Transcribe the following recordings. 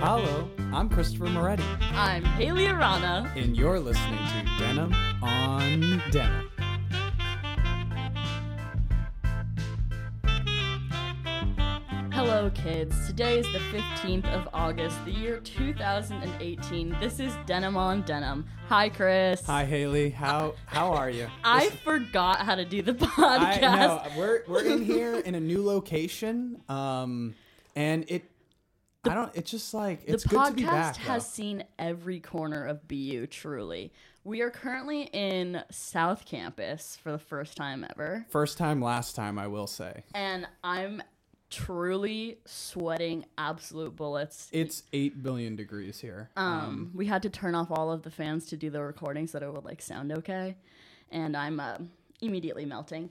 Hello, I'm Christopher Moretti. I'm Haley Arana. And you're listening to Denim on Denim. Hello kids, today is the 15th of August, the year 2018. This is Denim on Denim. Hi Chris. Hi Haley. How are you? I forgot how to do the podcast. I know. We're in here in a new location. And it it's just like, it's good to be back. The podcast has seen every corner of BU, truly. We are currently in South Campus for the first time ever. First time, last time, I will say. And I'm truly sweating absolute bullets. It's 8 billion degrees here. We had to turn off all of the fans to do the recording so that it would like sound okay. And I'm immediately melting.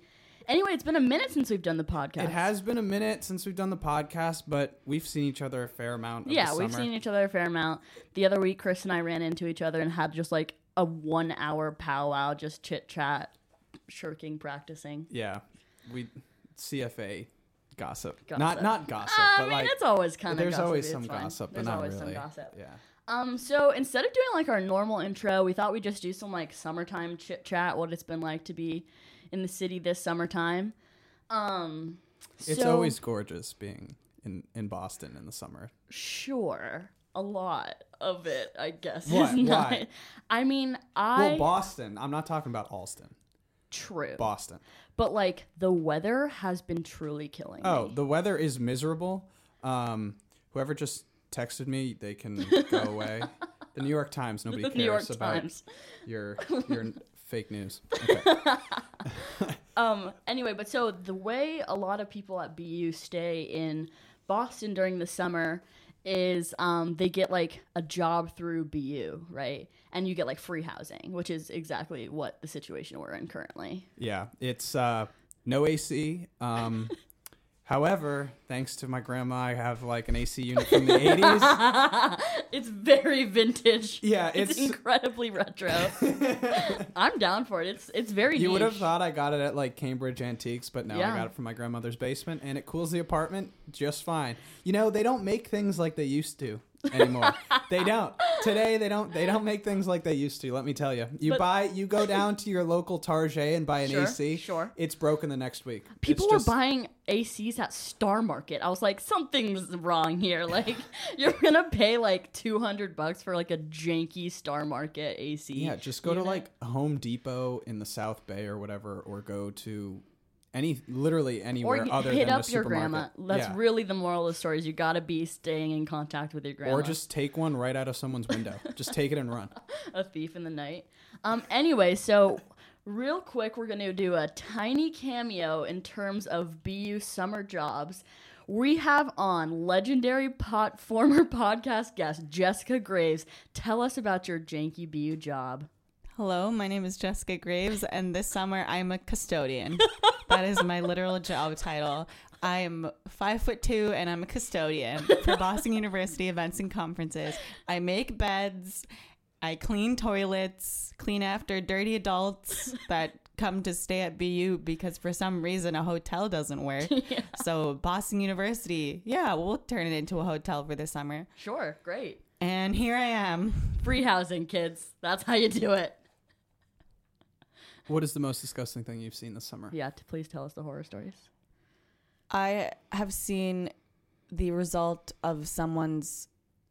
Anyway, it's been a minute since we've done the podcast. It has been a minute since we've done the podcast, but we've seen each other a fair amount. Yeah, we've seen each other a fair amount. The other week, Chris and I ran into each other and had just like a 1 hour powwow, just chit chat, shirking, practicing. Yeah, we CFA gossip. not gossip. But I mean, it's always kind of. There's always some gossip, but not really. There's always some gossip. Yeah. So instead of doing like our normal intro, we thought we'd just do some like summertime chit chat, what it's been like to be in the city this summertime. It's always gorgeous being in Boston in the summer. Sure. A lot of it, I guess. What? Why? I mean, Well, Boston. I'm not talking about Allston. True. Boston. But, like, the weather has been truly killing me. Oh, the weather is miserable. Whoever just texted me, they can go away. The New York Times. Nobody cares about your fake news. Okay. Anyway, but so the way a lot of people at BU stay in Boston during the summer is they get like a job through BU, right? And you get like free housing, which is exactly what the situation we're in currently. Yeah, it's no AC. However, thanks to my grandma, I have like an AC unit from the 80s. It's very vintage. Yeah, it's incredibly retro. I'm down for it. It's very niche. You would have thought I got it at like Cambridge Antiques, but no, yeah. I got it from my grandmother's basement, and it cools the apartment just fine. You know, they don't make things like they used to anymore. They don't. Today they don't make things like they used to, let me tell you. You go down to your local Target and buy an AC. Sure. It's broken the next week. People were buying ACs at Star Market. I was like, something's wrong here. Like you're gonna pay like $200 for like a janky Star Market AC. Yeah, just go to like Home Depot in the South Bay or whatever, or go to literally anywhere other than a supermarket. Or hit up your grandma. That's really the moral of the story is you got to be staying in contact with your grandma. Or just take one right out of someone's window. Just take it and run. A thief in the night. Anyway, so real quick, we're going to do a tiny cameo in terms of BU summer jobs. We have on legendary former podcast guest Jessica Graves. Tell us about your janky BU job. Hello, my name is Jessica Graves, and this summer I'm a custodian. That is my literal job title. I am 5'2" and I'm a custodian for Boston University events and conferences. I make beds, I clean toilets, clean after dirty adults that come to stay at BU because for some reason a hotel doesn't work. Yeah. So Boston University, we'll turn it into a hotel for the summer. Sure, great. And here I am. Free housing, kids. That's how you do it. What is the most disgusting thing you've seen this summer? Yeah, please tell us the horror stories. I have seen the result of someone's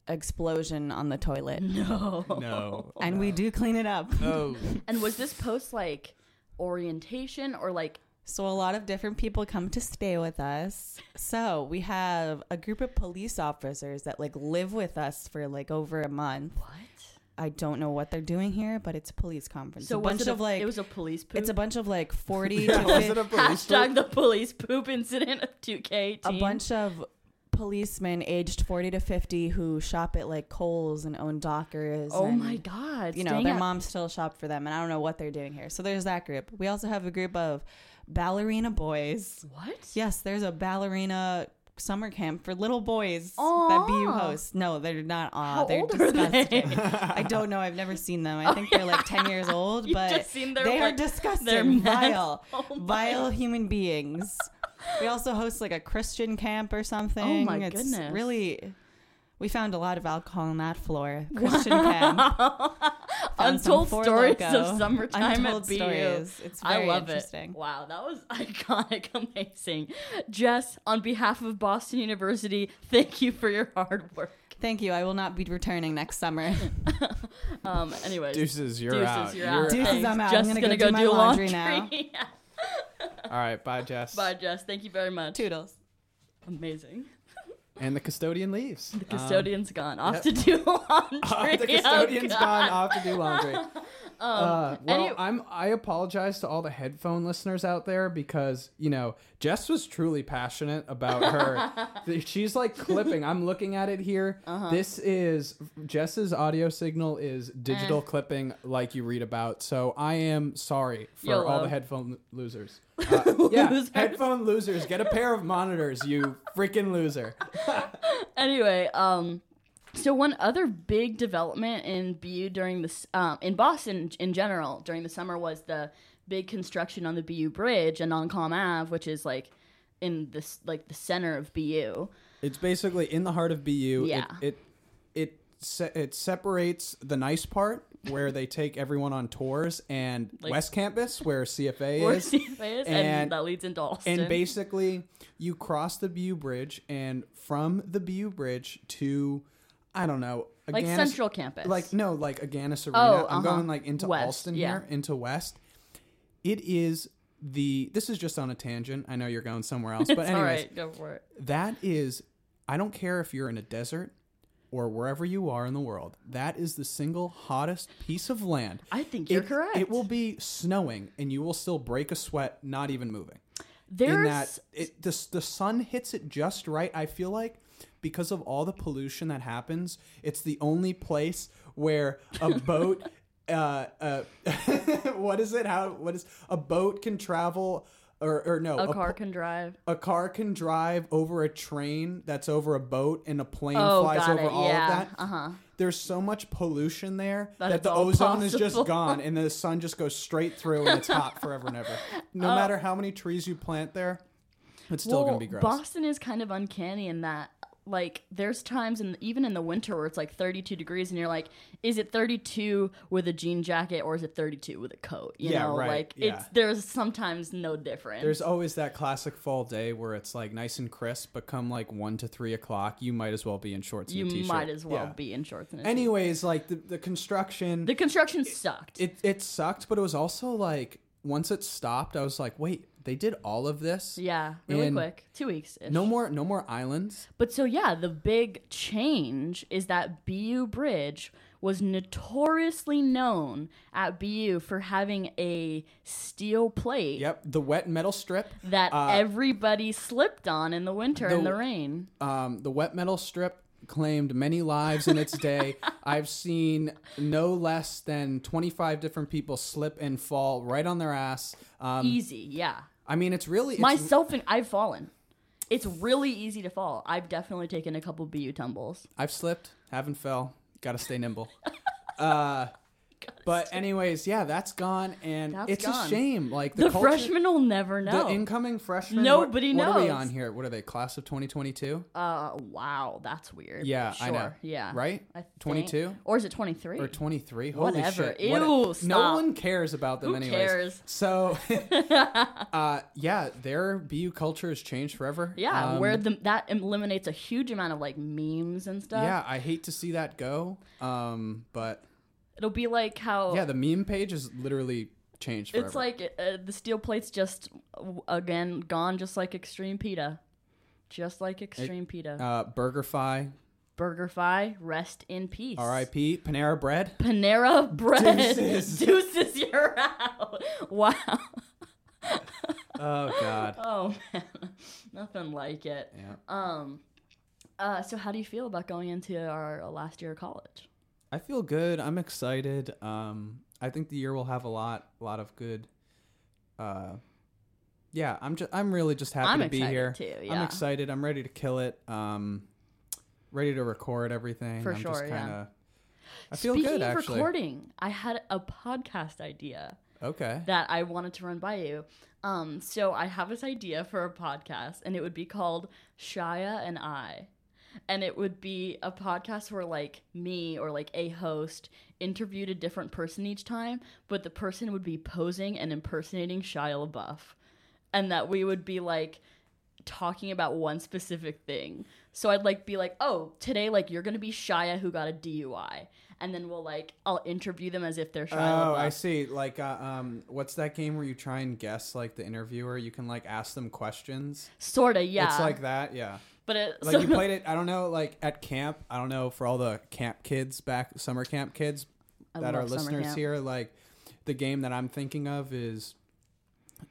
explosion on the toilet. No. And we do clean it up. Oh. And was this post like orientation or like? So a lot of different people come to stay with us. So we have a group of police officers that like live with us for like over a month. What? I don't know what they're doing here, but it's a police conference. So it was a police poop? It's a bunch of like 40. Was it a police #poop? The police poop incident of 2K18. A bunch of policemen aged 40 to 50 who shop at like Kohl's and own Dockers. Oh my God. You know, their mom still shopped for them and I don't know what they're doing here. So there's that group. We also have a group of ballerina boys. What? Yes, there's a ballerina summer camp for little boys that BU hosts. No, they're not. How they're old disgusting. Are they? I don't know. I've never seen them. I think they're like 10 years old, but they are disgusting. They're vile human beings. We also host like a Christian camp or something. Oh my goodness. Really, We found a lot of alcohol on that floor. Christian Camp. Untold stories of summertime at BU. It's very interesting. It. Wow, that was iconic, amazing. Jess, on behalf of Boston University, thank you for your hard work. Thank you. I will not be returning next summer. Anyways. Deuces, you're out. Deuces, I'm out. Jess, I'm going to go do laundry now. All right. Bye, Jess. Bye, Jess. Thank you very much. Toodles. Amazing. And the custodian leaves. The custodian's gone. Off to do laundry. The custodian's gone. Off to do laundry. I apologize to all the headphone listeners out there because, you know, Jess was truly passionate about her. She's like clipping. I'm looking at it here. Uh-huh. This is Jess's audio signal is digital clipping like you read about. So I am sorry for all the headphone losers. Losers. Headphone losers. Get a pair of monitors, you freaking loser. Anyway, so one other big development in BU during this, in Boston in general during the summer was the big construction on the BU Bridge and on Palm Ave, which is like in this like the center of BU. It's basically in the heart of BU. Yeah. It separates the nice part where they take everyone on tours and like, West Campus where CFA is, and that leads into Allston. And basically, you cross the BU Bridge, and from the BU Bridge to I don't know. Like Central Campus. Like Aganis Arena. Oh, uh-huh. I'm going like into West, Allston here, into West. This is just on a tangent. I know you're going somewhere else, but anyways. All right, go for it. That is, I don't care if you're in a desert or wherever you are in the world, that is the single hottest piece of land. I think you're correct. It will be snowing and you will still break a sweat, not even moving. The sun hits it just right, I feel like. Because of all the pollution that happens, it's the only place where a boat, what is it? What is a boat can travel, a car can drive. A car can drive over a train that's over a boat, and a plane flies over all of that. Uh-huh. There's so much pollution there that the ozone is just gone, and the sun just goes straight through, and it's hot forever and ever. No matter how many trees you plant there, it's still going to be gross. Boston is kind of uncanny in that. Like, there's times, even in the winter, where it's like 32 degrees, and you're like, is it 32 with a jean jacket, or is it 32 with a coat? You know? Right. Like, there's sometimes no difference. There's always that classic fall day where it's like nice and crisp, but come like 1 to 3 o'clock, you might as well be in shorts and a t-shirt. Anyways, like, the construction... The construction sucked. It sucked, but it was also like, once it stopped, I was like, wait... They did all of this. Yeah, really quick. 2 weeks-ish. No more islands. But so, yeah, the big change is that BU Bridge was notoriously known at BU for having a steel plate. Yep, the wet metal strip. That everybody slipped on in the winter in the rain. The wet metal strip claimed many lives in its day. I've seen no less than 25 different people slip and fall right on their ass. Easy, yeah. I mean, it's really... I've fallen. It's really easy to fall. I've definitely taken a couple BU tumbles. I've slipped, haven't fell. Gotta stay nimble. Anyways, yeah, that's gone, and it's a shame. Like the freshmen will never know. The incoming freshmen... Nobody knows. What are we on here? What are they, class of 2022? Wow, that's weird. Yeah, sure. I know. Yeah. Right? 22? Or is it 23? Or 23? Holy shit. Ew, stop. No one cares about them anyways. Who cares? So, their BU culture has changed forever. Yeah, where that eliminates a huge amount of, like, memes and stuff. Yeah, I hate to see that go, but... It'll be like how... Yeah, the meme page is literally changed forever. It's like the steel plate's just, again, gone just like Extreme PETA. Just like Extreme PETA. BurgerFi. BurgerFi, rest in peace. R.I.P. Panera Bread. Panera Bread. Deuces, you're out. Wow. Oh, God. Oh, man. Nothing like it. Yeah. So how do you feel about going into our last year of college? I feel good. I'm excited. I think the year will have a lot of good. I'm really just happy to be here. Too, yeah. I'm excited. I'm ready to kill it. Ready to record everything. For I'm sure. Just kinda, yeah. I feel Speaking good. Of actually, recording. I had a podcast idea. Okay. That I wanted to run by you. So I have this idea for a podcast, and it would be called Shia and I. and it would be a podcast where like me or like a host interviewed a different person each time, but the person would be posing and impersonating Shia LaBeouf, and that we would be like talking about one specific thing. So I'd like be like, oh, today like you're gonna be Shia who got a DUI, and then we'll like I'll interview them as if they're Shia LaBeouf. Oh, I see. Like, what's that game where you try and guess like the interviewer? You can like ask them questions. Sorta, yeah. It's like that, yeah. But it, like so, you played it. I don't know, like at camp. I don't know for all the camp kids back, summer camp kids that are listeners here. Like, the game that I'm thinking of is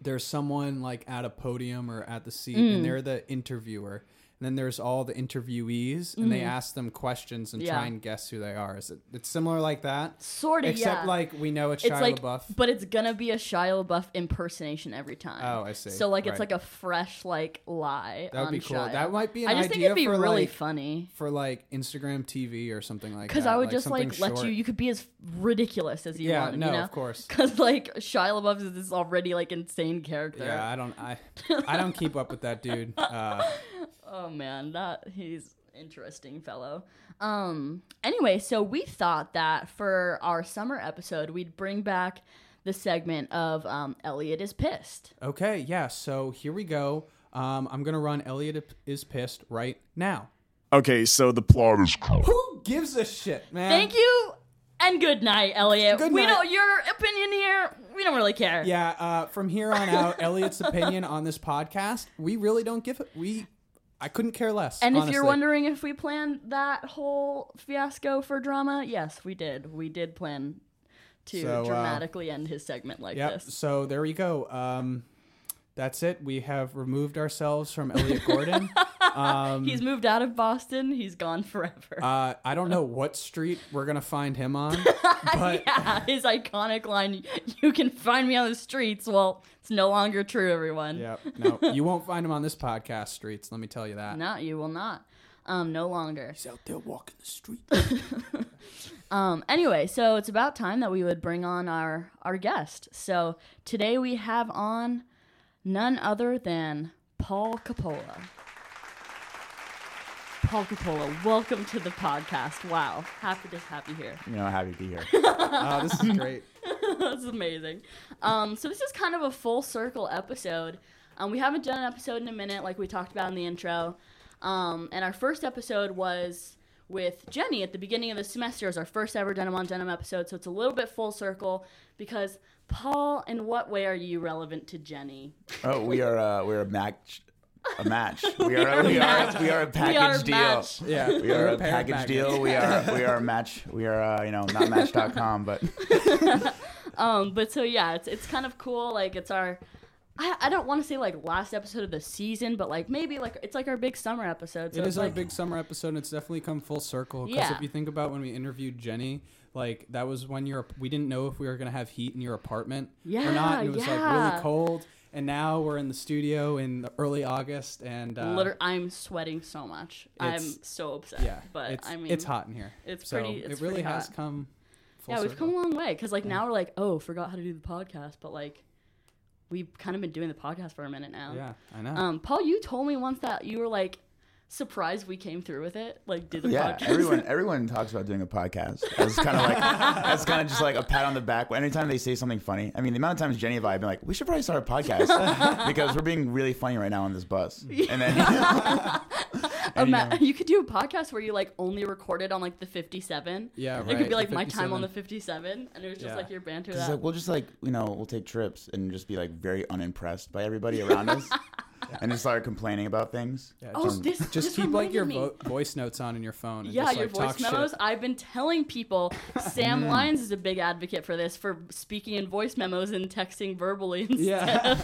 there's someone like at a podium or at the seat, and they're the interviewer. And then there's all the interviewees, and they ask them questions and try and guess who they are. Is it? It's similar like that, sort of. Except like we know it's Shia like, LaBeouf, but it's gonna be a Shia LaBeouf impersonation every time. Oh, I see. So like it's like a fresh like lie. That would be cool. Shia. That might be. I just think it'd be for, really like, funny for like Instagram TV or something like that. Because I would like, just like short. Let you. You could be as ridiculous as you want. Yeah, no, you know? Of course. Because like Shia LaBeouf is this already like insane character. Yeah, I don't keep up with that dude. Oh man, he's interesting fellow. Anyway, so we thought that for our summer episode, we'd bring back the segment of Elliot is Pissed. Okay, yeah, so here we go. I'm going to run Elliot is Pissed right now. Okay, so the plot is cool. Who gives a shit, man? Thank you, and good night, Elliot. Good night. We don't, your opinion here, we don't really care. Yeah, from here on out, Elliot's opinion on this podcast, we really don't give it. I couldn't care less. And honestly. If you're wondering if we planned that whole fiasco for drama, yes, we did. We did plan to dramatically end his segment like this. So there we go. That's it. We have removed ourselves from Elliot Gordon. He's moved out of Boston. He's gone forever. I don't know what street we're going to find him on. But yeah, his iconic line, you can find me on the streets. Well, it's no longer true, everyone. Yep. No, you won't find him on this podcast streets. Let me tell you that. No, you will not. No longer. He's out there walking the street. Anyway, so it's about time that we would bring on our guest. So today we have on none other than Paul Coppola. Paul Coppola, welcome to the podcast. Wow, happy to be here. You know, happy to be here. Oh, this is great. This is amazing. So this is kind of a full circle episode. We haven't done an episode in a minute, like we talked about in the intro. And our first episode was with Jenny at the beginning of the semester. It was our first ever Denim on Denim episode, so it's a little bit full circle because, Paul, in what way are you relevant to Jenny? Oh, we're a match. A match. We are a package deal. Yeah, we are a package deal. We are a match. We are not match.com, but. But so yeah, it's kind of cool. Like it's our, I don't want to say like last episode of the season, but like maybe like it's like our big summer episode. So it is like, our big summer episode, and it's definitely come full circle. Because if you think about when we interviewed Jenny, like that was when we didn't know if we were gonna have heat in your apartment or not. And it was like really cold. And now we're in the studio in early August, and I'm sweating so much. I'm so upset. Yeah, but it's hot in here. It's pretty. It really has come. Yeah, we've come a long way because like now we're like, oh, forgot how to do the podcast, but like we've kind of been doing the podcast for a minute now. Yeah, I know. Paul, you told me once that you were like surprised we came through with it, like did the podcast. Yeah, everyone talks about doing a podcast. It's kind of like that's kind of just like a pat on the back. Anytime they say something funny, I mean, the amount of times Jenny and I have been like, we should probably start a podcast because we're being really funny right now on this bus. And then you could do a podcast where you like only recorded on like the 57. Yeah, right. It could be like my time on the 57, and it was just like your banter. That like, we'll just like we'll take trips and just be like very unimpressed by everybody around us. Yeah. And just started complaining about things. Yeah, just keep like your voice notes on in your phone. And yeah, just, like, your voice memos. Shit. I've been telling people Sam Lyons is a big advocate for this, for speaking in voice memos and texting verbally instead.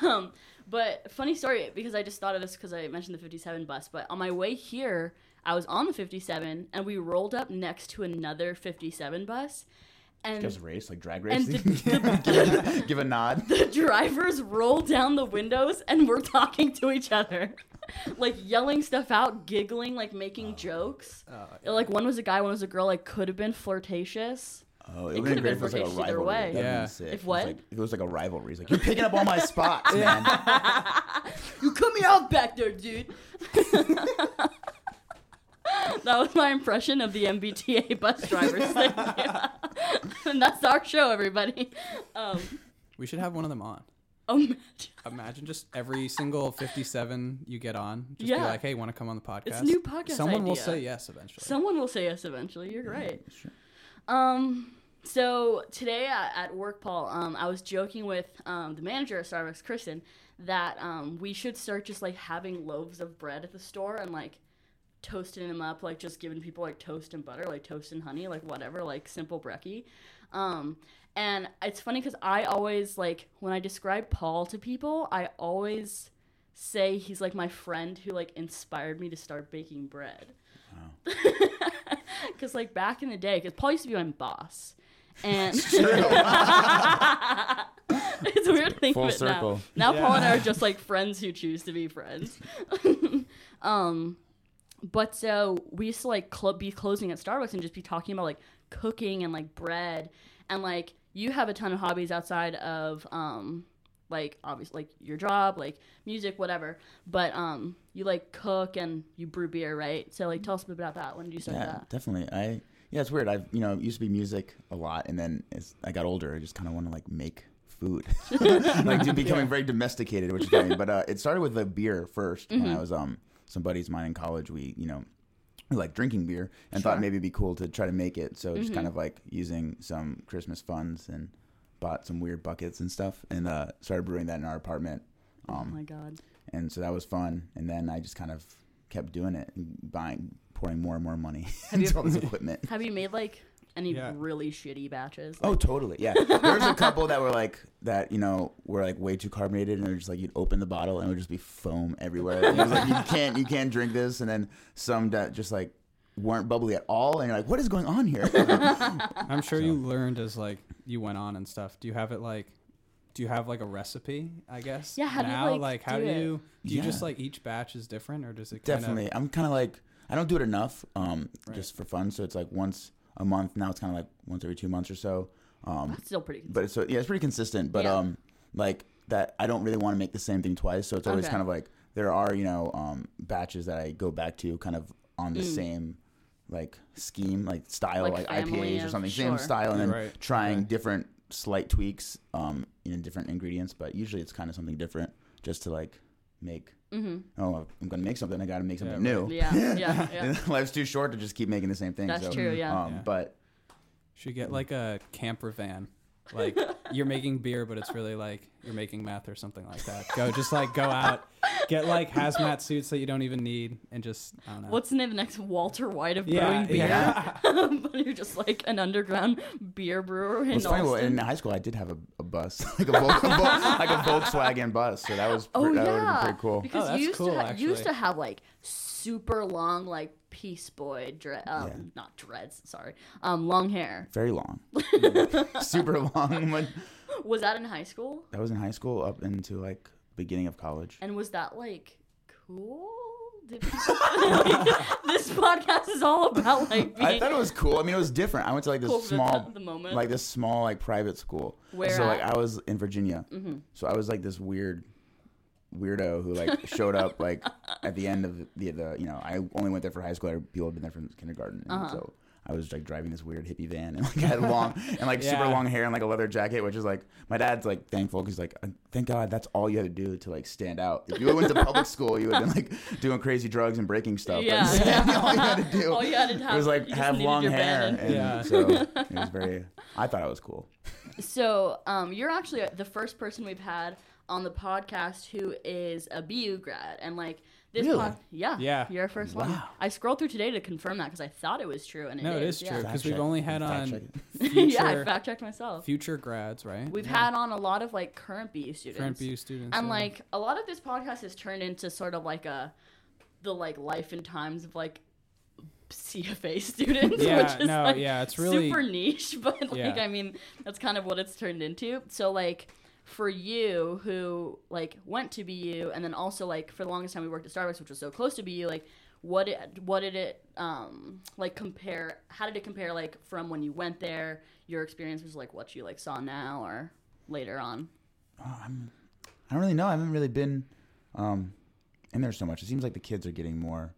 Yeah. But funny story, because I just thought of this because I mentioned the 57 bus. But on my way here, I was on the 57, and we rolled up next to another 57 bus. And just race, like drag race. Give a nod. The drivers roll down the windows and we're talking to each other. Like yelling stuff out, giggling, like making jokes. Yeah. Like one was a guy, one was a girl, like could have been flirtatious. Oh, it would have been great if it was like a rivalry. Yeah. If what? It was like a rivalry. It's like, you're picking up all my spots, man. You cut me off back there, dude. That was my impression of the MBTA bus drivers thing. Yeah. And that's our show, everybody. We should have one of them on. Imagine just every single 57 you get on, just be like, hey, want to come on the podcast? It's a new podcast Someone idea. Will say yes eventually. Someone will say yes eventually. You're right. Sure. So today at work, Paul, I was joking with the manager at Starbucks, Kristen, that we should start just like having loaves of bread at the store and like toasting them up, like just giving people like toast and butter, like toast and honey, like whatever, like simple brekkie. And it's funny because I always, like, when I describe Paul to people, I always say he's, like, my friend who, like, inspired me to start baking bread. Wow. Because, like, back in the day, because Paul used to be my boss. And it's true. It's a weird thing. Full circle. Now, Paul and I are just, like, friends who choose to be friends. But so we used to, like, be closing at Starbucks and just be talking about, like, cooking and, like, bread and, like, you have a ton of hobbies outside of, like, obviously, like, your job, like, music, whatever. But you, like, cook and you brew beer, right? So, like, tell us a bit about that. When did you start that? Definitely. Yeah, it's weird. It used to be music a lot. And then as I got older, I just kind of want to, like, make food. Like, becoming very domesticated, which is funny. But it started with the beer first. Mm-hmm. When I was some buddies of mine in college, we, like drinking beer and thought maybe it'd be cool to try to make it. So just kind of like using some Christmas funds and bought some weird buckets and stuff and started brewing that in our apartment. Oh my God. And so that was fun. And then I just kind of kept doing it and pouring more and more money into all this equipment. Have you made like any really shitty batches? Like? Oh, totally. Yeah. There's a couple that were like, were like way too carbonated and they're just like, you'd open the bottle and it would just be foam everywhere. And it was like, you can't drink this. And then some that just like weren't bubbly at all. And you're like, what is going on here? I'm sure you learned as like you went on and stuff. Do you have like a recipe, I guess? Yeah. How now, do you like how do you just like each batch is different or does it kind of? Definitely. I'm kind of like, I don't do it enough just for fun. So it's like once a month. Now it's kind of like once every 2 months or so. That's still pretty consistent. But it's pretty consistent. But like that, I don't really want to make the same thing twice. So it's always kind of like there are, batches that I go back to kind of on the same like scheme, like style, like IPAs or something. Same style and then trying different slight tweaks in different ingredients. But usually it's kind of something different just to like make. Mm-hmm. Oh, I'm going to make something. I got to make something new. Life's too short to just keep making the same thing. That's true, But should get like a camper van. Like you're making beer, but it's really like you're making meth or something like that. Go out, get like hazmat suits that you don't even need and just, I don't know. What's the name of the next Walter White of brewing beer? Yeah. But you're just like an underground beer brewer in Allston. Well, in high school, I did have a bus, like a Volkswagen bus. So that was that would have been pretty cool. Because you used to have like super long, like Peace Boy not dreads, sorry. Long hair. Very long. Super long. Was that in high school? That was in high school up into like beginning of college. And was that like cool? This podcast is all about like being... I thought it was cool. I mean, it was different. I went to like this small like private school. Where so like I was in Virginia. Mm-hmm. So I was like this weirdo who like showed up like at the end of the I only went there for high school. People had been there from kindergarten, and so I was like driving this weird hippie van and like I had long and like super long hair and like a leather jacket, which is like my dad's like thankful because like thank God that's all you had to do to like stand out. If you went to public school, you would have been like doing crazy drugs and breaking stuff. All you had to do was like have long hair, and so it was very. I thought it was cool. So you're actually the first person we've had on the podcast who is a BU grad and like this really? You're our first one. I scrolled through today to confirm that because I thought it was true and it is true because we've only had on future, I fact checked myself, future grads, right? We've had on a lot of like current BU students and like a lot of this podcast has turned into sort of like the like life and times of like CFA students, which is it's really super niche, but like I mean that's kind of what it's turned into. So like for you who like went to BU and then also like for the longest time we worked at Starbucks, which was so close to BU, like what did it like compare, how did it compare like from when you went there, your experience was like what you like saw now or later on? I don't really know. I haven't really been in there so much. It seems like the kids are getting more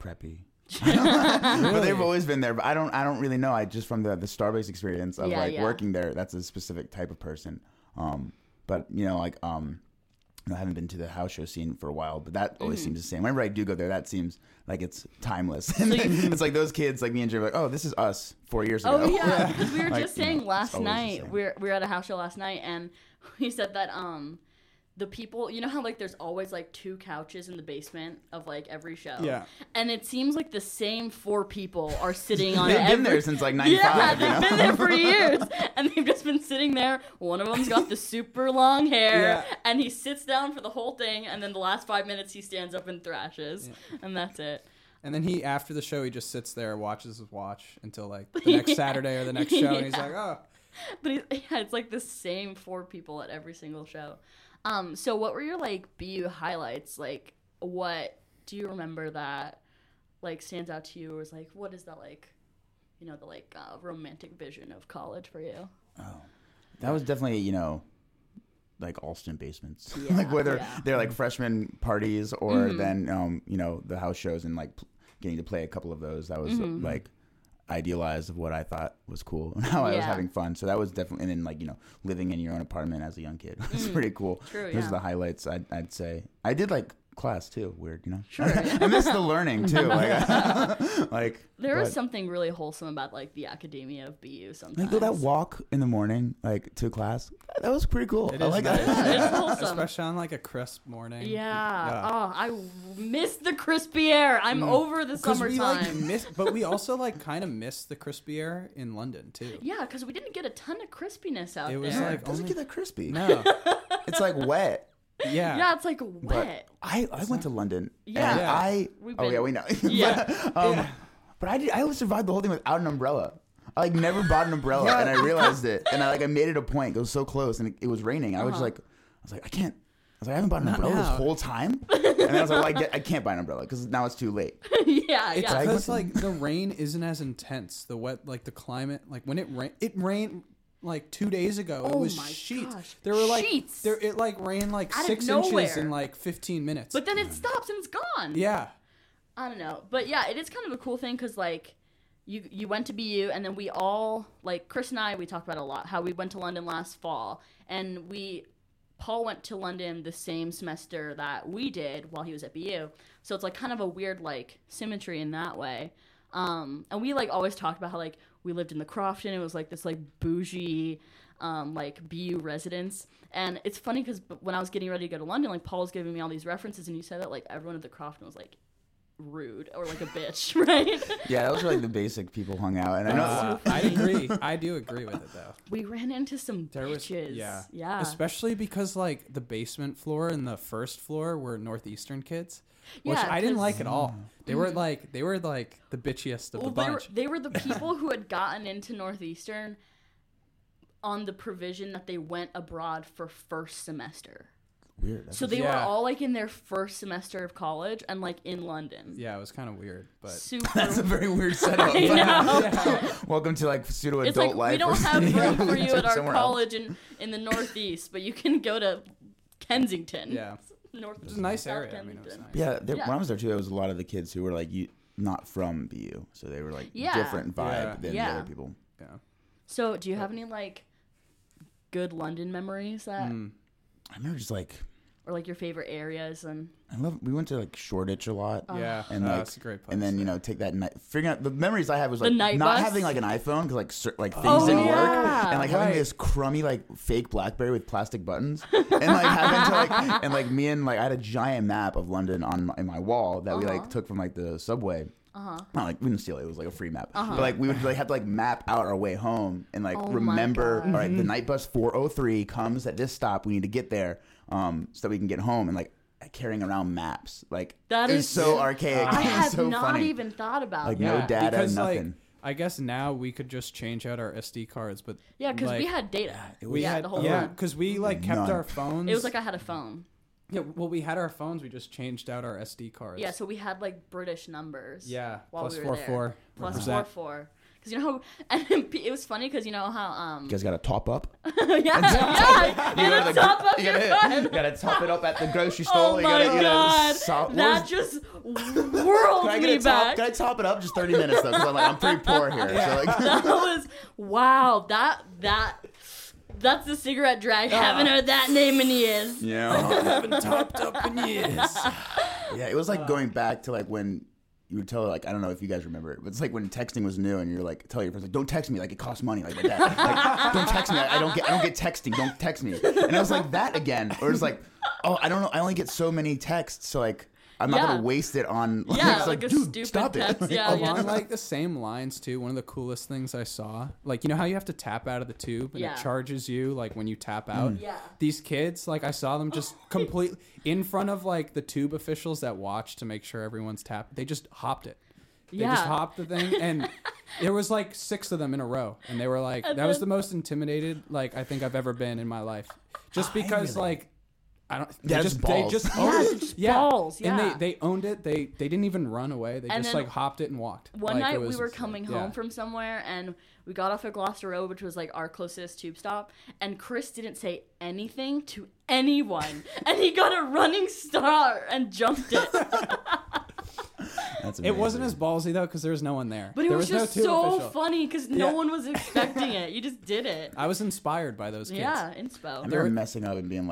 preppy. But they've always been there. But I don't really know. I just from the Starbucks experience of working there, that's a specific type of person. But you know, like I haven't been to the house show scene for a while, but that always seems the same. Whenever I do go there, that seems like it's timeless. It's like those kids, like me and Jay, were like, oh, this is us 4 years ago. Oh yeah, because we were like, just saying last night. We were at a house show last night, and we said that the people, you know how like there's always like two couches in the basement of like every show. Yeah. And it seems like the same four people are sitting on. They've been there since like 95. Yeah, they've been there for years, and they've just been sitting there. One of them's got the super long hair, and he sits down for the whole thing, and then the last 5 minutes he stands up and thrashes, and that's it. And then he, after the show, he just sits there, watches his watch until like the next Saturday or the next show, and he's like, oh. But it's like the same four people at every single show. So what were your, like, BU highlights? Like, what do you remember that, like, stands out to you? Or is, like, what is that, like, you know, the, like, romantic vision of college for you? Oh, that was definitely, you know, like, Allston basements. Yeah, like, whether they're, like, freshman parties or then, you know, the house shows and, like, getting to play a couple of those. That was, like, idealized of what I thought was cool and how I was having fun. So that was definitely, and then like, you know, living in your own apartment as a young kid was pretty cool. True, those are the highlights I'd say. I did like class too, weird, you know? Sure. I missed the learning too. Like there was something really wholesome about like the academia of BU sometimes. Like that walk in the morning, like to class, that was pretty cool. I like that. It's wholesome. Especially on like a crisp morning. Yeah. Oh, I miss the crispy air. I'm over the summertime. But we also like kind of missed the crispy air in London too. Yeah, because we didn't get a ton of crispiness out there. It was like, it doesn't get that crispy. No. It's like wet. Yeah, it's like wet. But I went to London. Yeah. We know. Yeah. But I survived the whole thing without an umbrella. I like never bought an umbrella, and I realized it. And I made it a point. It was so close, and it was raining. I was just like, I can't. I was like, I haven't bought an umbrella this whole time. And then I was like, I can't buy an umbrella because now it's too late. It's because like the rain isn't as intense. The wet, like the climate, like when it rained. Like 2 days ago, it was sheets. Gosh. There were like sheets. It like rained like 6 inches in like 15 minutes. But then it stops and it's gone. Yeah, I don't know, but yeah, it is kind of a cool thing because like you went to BU and then we all like Chris and I talked about a lot how we went to London last fall and Paul went to London the same semester that we did while he was at BU, so it's like kind of a weird like symmetry in that way. And we like always talked about how like. We lived in the Crofton. It was like this like bougie, like BU residence. And it's funny because when I was getting ready to go to London, like Paul was giving me all these references, and you said that like everyone at the Crofton was like rude or like a bitch, right? Yeah, those were like the basic people hung out. And I agree. I do agree with it though. We ran into some bitches. Yeah. Especially because like the basement floor and the first floor were Northeastern kids. Which I didn't like at all. They were like the bitchiest of the bunch. They were the people who had gotten into Northeastern on the provision that they went abroad for first semester. Weird. So they were all like in their first semester of college and like in London. Yeah, it was kind of weird, but that's a very weird setup. I know. Yeah. Welcome to like pseudo adult like, life. We don't have room for you at our college in the Northeast, but you can go to Kensington. Yeah. North, it was a nice area. Kensington. I mean, it was nice. Yeah, when I was there too, there was a lot of the kids who were like not from BU, so they were like different vibe than the other people. Yeah. So, do you have any like good London memories that I remember? Just like or like your favorite areas and we went to like Shoreditch a lot. Yeah, and like that's a great place. And then you know take that night. Figuring out the memories I had was like not having like an iPhone because like things didn't work and like having this crummy like fake BlackBerry with plastic buttons and like having to like and like me and like I had a giant map of London in my wall that we like took from like the subway. Not like we didn't steal it. It was like a free map. But like we would like have to like map out our way home and like remember. All right, the night bus 4:03 comes at this stop. We need to get there so that we can get home. And like carrying around maps, like that is so archaic. I have so not funny. Even thought about like no data, because, nothing. Like, I guess now we could just change out our SD cards, but because like, we had data. We had the whole because we like kept our phones. It was like I had a phone. Yeah, well, we had our phones. We just changed out our SD cards. Yeah, so we had, like, British numbers. Yeah, while plus 4-4. Plus 4-4. Because, you know, and it was funny because, you know, how... you guys got to top up? Yeah, You gotta top it up at the grocery store. Oh my God, that just whirled me back. Can I top it up just 30 minutes though? Because I'm pretty poor here. So that was wow. That's the cigarette drag. Haven't heard that name in years. Yeah, haven't topped up in years. Yeah, it was like going back to when you would tell her, I don't know if you guys remember it, but it's when texting was new and you're tell your friends, don't text me, it costs money, like that. Don't text me, I don't get texting, don't text me. And I was that again. Or it's I don't know, I only get so many texts, so I'm not going to waste it on... dude, stop text. It. The same lines, too, one of the coolest things I saw, you know how you have to tap out of the tube and it charges you, when you tap out? Yeah. These kids, I saw them just completely... in front of, the tube officials that watch to make sure everyone's tapped. They just hopped it. They just hopped the thing, and there was, 6 of them in a row, and they were that was the most intimidated, I think I've ever been in my life. Just because, I don't. They just balls. Yeah. And they owned it. They didn't even run away. They hopped it and walked. One night we were coming home from somewhere and we got off at Gloucester Road, which was our closest tube stop. And Chris didn't say anything to anyone, and he got a running start and jumped it. It wasn't as ballsy though, because there was no one there. But it was just so funny because no one was expecting it. You just did it. I was inspired by those kids. Yeah, inspo. And they were messing up and being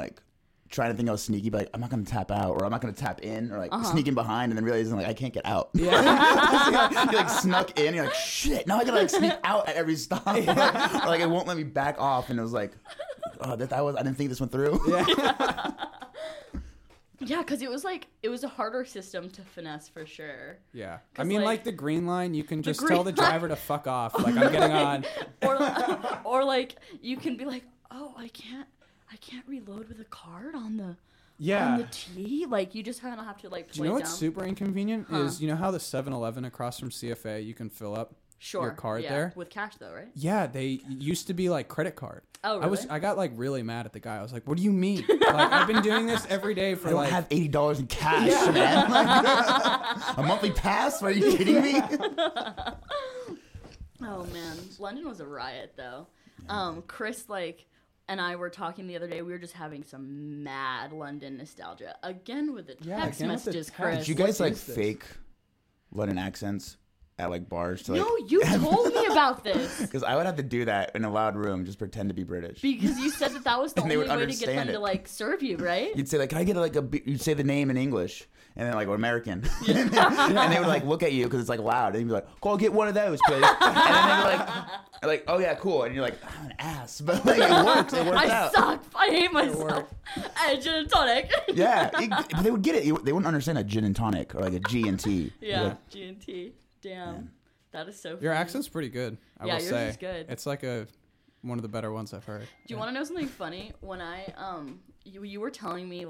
trying to think I was sneaky, but I'm not going to tap out, or I'm not going to tap in, or sneaking behind, and then realizing I can't get out. Yeah. You snuck in, you're shit. Now I got to sneak out at every stop, or it won't let me back off. And it was I didn't think this went through. Yeah. Yeah, because it was a harder system to finesse for sure. Yeah. I mean, the green line, you can just tell the driver to fuck off. I'm getting on. Or you can be oh, I can't reload with a card on the on the T. You just kind of have to play. Do you know what's super inconvenient is you know how the 7-Eleven across from CFA you can fill up your card there with cash though, right? Yeah, they used to be credit card. Oh, really? I got really mad at the guy. I was "What do you mean? I've been doing this every day for I don't have $80 in cash, man. A monthly pass? Are you kidding me?" Oh man, London was a riot though. Chris and I were talking the other day. We were just having some mad London nostalgia again with the text messages. Chris, did you guys fake London accents at bars? To, no, you told me about this. Because I would have to do that in a loud room, just pretend to be British. Because you said that was the only way to get them to serve you, right? You'd say "Can I get you'd say the name in English." And then or American. Yeah. And they would look at you because it's loud. And you'd be "Go get one of those, please." And then they'd be "Oh yeah, cool." And you're "I'm an ass," but it works. It works out. I suck. I hate myself. And gin and tonic. Yeah, but they would get it. They wouldn't understand a gin and tonic or a G and T. Yeah, G and T. Damn, man. That is so funny. Your accent's pretty good. I will say. Yours is good. It's one of the better ones I've heard. Do you want to know something funny? When I you were telling me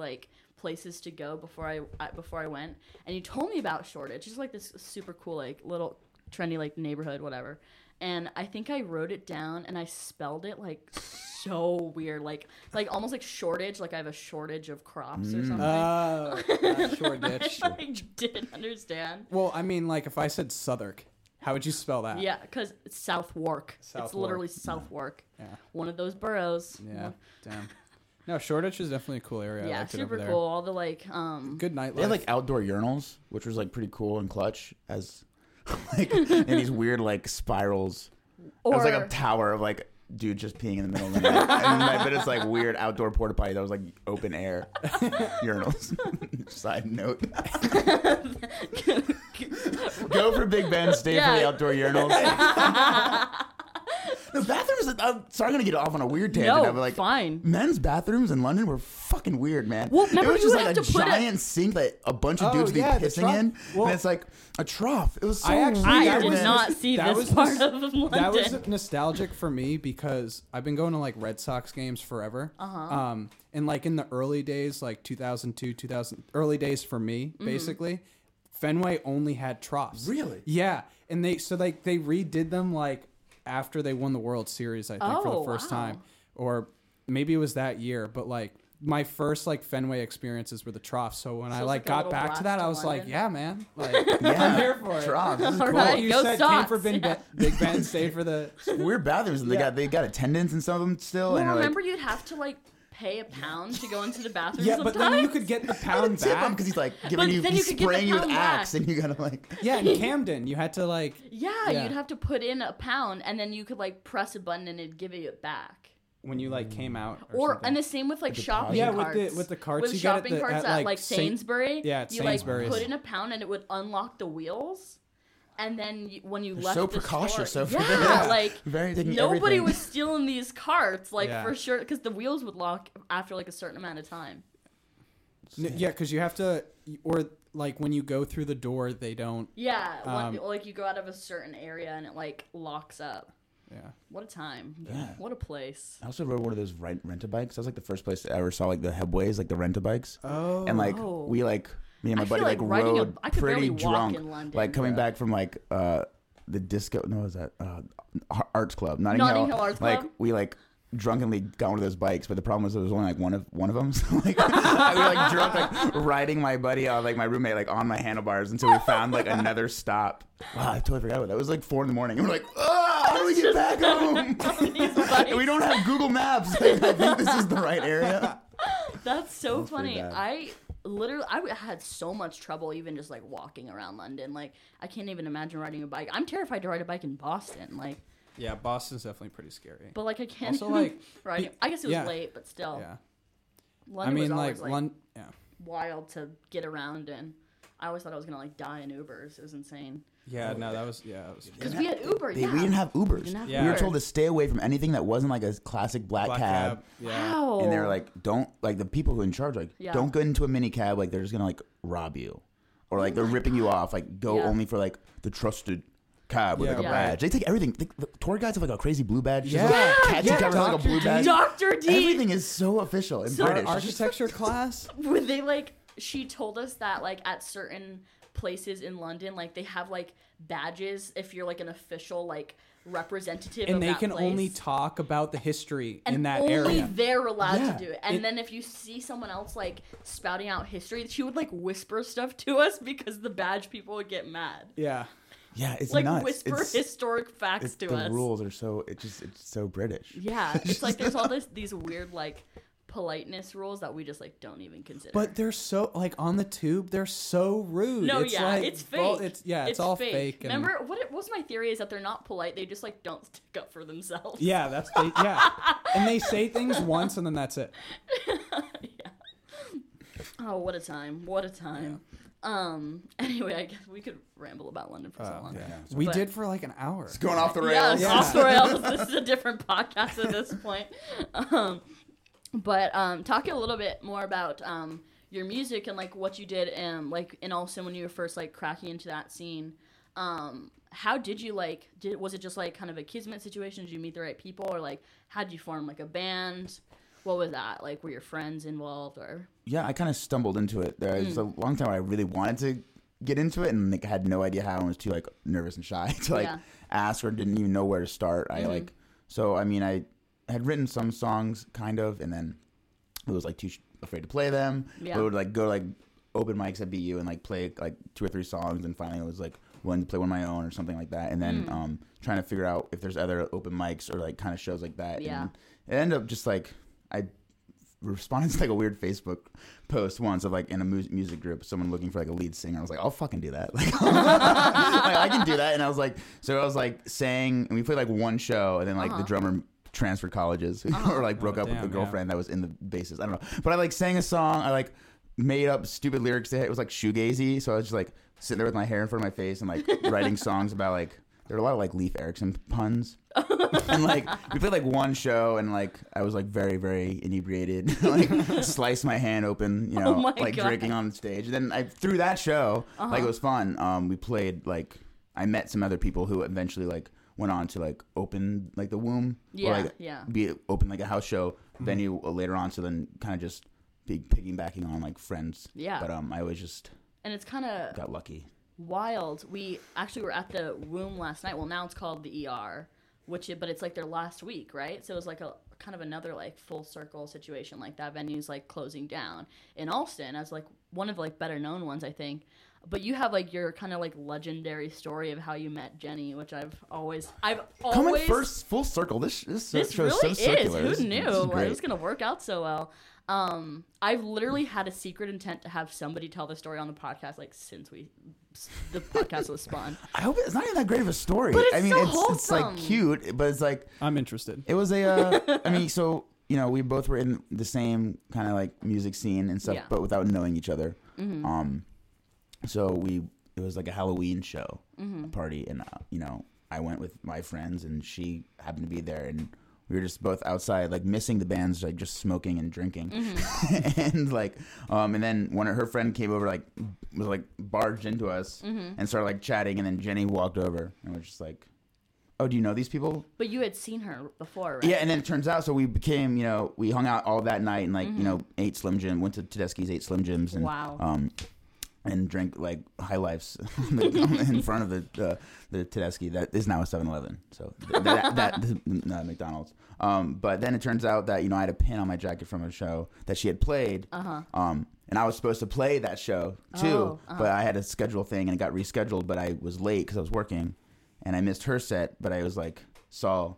places to go before I went, and you told me about Shoreditch, just this super cool little trendy neighborhood, whatever. And I think I wrote it down and I spelled it so weird, almost shortage, I have a shortage of crops or something. Oh, Shoreditch. I didn't understand. Well, I mean, if I said Southwark, how would you spell that? Yeah, because it's South Wark. It's literally South Wark. Yeah. One of those boroughs. Yeah. Damn. No, Shoreditch is definitely a cool area. Yeah, super cool. All the good nightlife. They had outdoor urinals, which was pretty cool and clutch, as in these weird spirals. Or it was a tower of dude just peeing in the middle of the night. But it's weird outdoor porta potty that was open air urinals. Side note. Go for Big Ben, stay for the outdoor urinals. The bathrooms, I'm going to get off on a weird tangent. No, fine. Men's bathrooms in London were fucking weird, man. Well, it was just a giant sink that a bunch of dudes be pissing in. Well, and it's a trough. It was so weird. I did not see this part of London. That was nostalgic for me because I've been going to Red Sox games forever. Uh-huh. And in the early days, 2002, early days for me, basically, Fenway only had troughs. Really? Yeah. And they redid them after they won the World Series, I think, for the first time. Or maybe it was that year, but my first Fenway experiences were the troughs. So when I got back to that, I was yeah, man. I'm here for it. Troughs. This is cool. Right, you said came for Big Ben, stayed for the weird bathrooms. They got attendance in some of them still. Well, and remember you'd have to pay £1 to go into the bathroom sometimes. But then you could get the £1 back. Because he's like giving you, he's spraying you with Axe and you gotta like... Yeah, in Camden, you had to like... Yeah, you'd have to put in £1 and then you could like press a button and it'd give you it back. When you like came out or something. And the same with like shopping carts. Yeah, with the carts. With you shopping got carts at like Sainsbury's. Yeah, at Sainsbury's. You like put in £1 and it would unlock the wheels. And then when you left the store, so precautious. Yeah, like nobody was stealing these carts, like for sure, because the wheels would lock after like a certain amount of time. Yeah, because you have to, or like when you go through the door, they don't. Yeah, like you go out of a certain area and it like locks up. Yeah. What a time. Yeah. What a place. I also rode one of those rent-a-bikes. That was like the first place I ever saw like the headways, like the rent-a-bikes. Oh. And like we like. Me and my buddy like rode pretty drunk, like coming back from like the disco. No, what was that Arts Club? Notting Hill Arts Club. Like we like drunkenly got one of those bikes, but the problem was there was only like one of them. So like I was like drunk, like riding my buddy on like my roommate like on my handlebars until we found like another stop. Wow, I totally forgot about that. It was like 4 a.m. and we're like, how do we get back home? We don't have Google Maps. Like, I think this is the right area. That's so funny. Literally, I had so much trouble even just, like, walking around London. Like, I can't even imagine riding a bike. I'm terrified to ride a bike in Boston. Like, yeah, Boston's definitely pretty scary. But, like, I can't also, like, ride. I guess it was late, but still. Yeah. London was always, like wild to get around in. I always thought I was going to, like, die in Ubers. It was insane. Yeah, that was because we had Uber. We didn't have Ubers. We were told to stay away from anything that wasn't like a classic black cab. Wow. And they were like, don't like the people who are in charge don't go into a mini cab, like they're just gonna like rob you, or like they're ripping you off. Like go only for like the trusted cab with like a badge. They take everything. The tour guides have like a crazy blue badge. Taxi drivers have like a blue badge. Dr. D. Everything is so official and British. Architecture class. When they like, she told us that like at certain places in London, like they have like badges if you're like an official like representative and of they can place. Only talk about the history and in that only area they're allowed to do it. And then if you see someone else like spouting out history, she would like whisper stuff to us because the badge people would get mad. Yeah, it's like nuts. Whisper historic facts to us. The rules are so it's so British. It's like there's all these weird like politeness rules that we just like don't even consider. But they're so like on the tube, they're so rude. No, it's like, it's fake. Well, it's all fake. And... Remember what was my theory is that they're not polite. They just like don't stick up for themselves. Yeah, that's and they say things once and then that's it. Oh, what a time! What a time. Yeah. Anyway, I guess we could ramble about London for so long. Yeah. We did for like an hour. It's going off the rails. Yeah. Off the rails. This is a different podcast at this point. But talking a little bit more about your music and like what you did and like and also when you were first like cracking into that scene, how did you like? Was it just like kind of a kismet situation? Did you meet the right people, or like how did you form like a band? What was that like? Were your friends involved or? Yeah, I kind of stumbled into it. There was a long time where I really wanted to get into it and like had no idea how, and was too like nervous and shy to like ask, or didn't even know where to start. I like I had written some songs kind of, and then it was like too afraid to play them. Yeah. I would like go like open mics at BU and like play like 2 or 3 songs, and finally I was like willing to play one of my own or something like that. And then trying to figure out if there's other open mics or like kind of shows like that. Yeah. And it ended up just like I responded to like a weird Facebook post once of like in a music group, someone looking for like a lead singer. I was like, I'll fucking do that. Like, I can do that. And I was like, so I was like sang, and we played like one show, and then like the drummer transferred colleges or like broke up with a girlfriend that was in the bassist. I don't know, but I like sang a song. I like made up stupid lyrics. It was like shoegazy, so I was just like sitting there with my hair in front of my face and like writing songs about like there were a lot of like Leif Erikson puns. And like we played like one show, and like I was like very very inebriated, like sliced my hand open, you know, drinking on stage. And then I through that show like it was fun. We played like I met some other people who eventually like went on to like open like the Womb, or like be open like a house show venue later on. So then kind of just piggybacking on like friends. Yeah. But I was just and it's kind of got lucky. Wild. We actually were at the Womb last night. Well, now it's called the ER, but it's like their last week, right? So it was like a kind of another like full circle situation. Like that venue's like closing down in Allston as like one of the like better known ones, I think. But you have like your kind of like legendary story of how you met Jenny, which I've always coming first full circle. This really so circular. Is. Who knew? It was gonna work out so well. I've literally had a secret intent to have somebody tell the story on the podcast, like since the podcast was spun. I hope it's not even that great of a story. But it's wholesome. It's like cute, but it's like I'm interested. It was a. So you know, we both were in the same kind of like music scene and stuff, but without knowing each other. Mm-hmm. So it was like a Halloween show a party, and I went with my friends, and she happened to be there, and we were just both outside, like missing the bands, like just smoking and drinking, and like, and then one of her friend came over, like was like barged into us and started like chatting, and then Jenny walked over, and we're just like, oh, do you know these people? But you had seen her before, right? Yeah, and then it turns out, so we became, we hung out all that night, and like ate Slim Jim, went to Tedeschi's, ate Slim Jims, and wow. And drank like high lifes in front of the Tedeschi that is now a 7-Eleven. So that McDonald's. But then it turns out that I had a pin on my jacket from a show that she had played. And I was supposed to play that show too, but I had a schedule thing and it got rescheduled. But I was late because I was working, and I missed her set. But I was like saw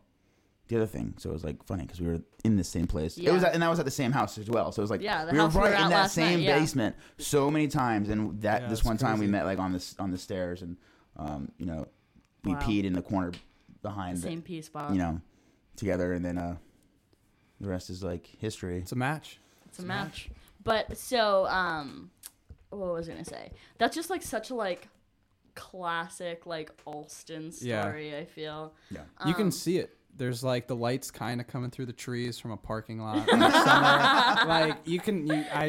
the other thing, so it was like funny because we were in the same place. Yeah. It was, and I was at the same house as well. So it was like we were right in that same basement so many times. And that this one time we met like on the stairs, and we peed in the corner behind the same pee spot, together. And then the rest is like history. It's a match. It's a match. But so what was I gonna say? That's just like such a like classic like Allston story. Yeah. I feel. Yeah, you can see it. There's like the lights kind of coming through the trees from a parking lot. Like you can, I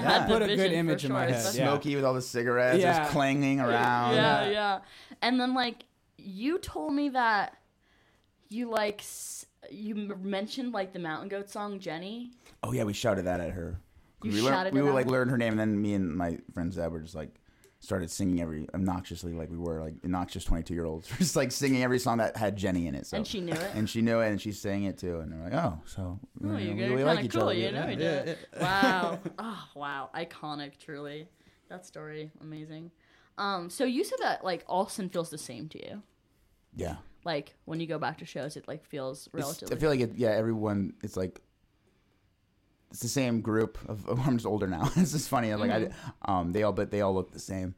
had put a good image in my head. Smokey with all the cigarettes, just clanging around. Yeah. And then like you told me that you like you mentioned like the Mountain Goat song, Jenny. Oh yeah, we shouted that at her. We learned her name, and then me and my friend Zeb were just like. Started singing every obnoxiously, like we were like obnoxious 22-year-olds, just like singing every song that had Jenny in it. So. And she knew it. And she knew it, and she sang it too. And they're like, oh, so we like each other. You know, we did. Wow, iconic, truly. That story, amazing. So you said that like Allston feels the same to you. Yeah. Like when you go back to shows, it like feels relatively. I feel like everyone. It's like. It's the same group of I'm just older now. It's just funny. Like they all look the same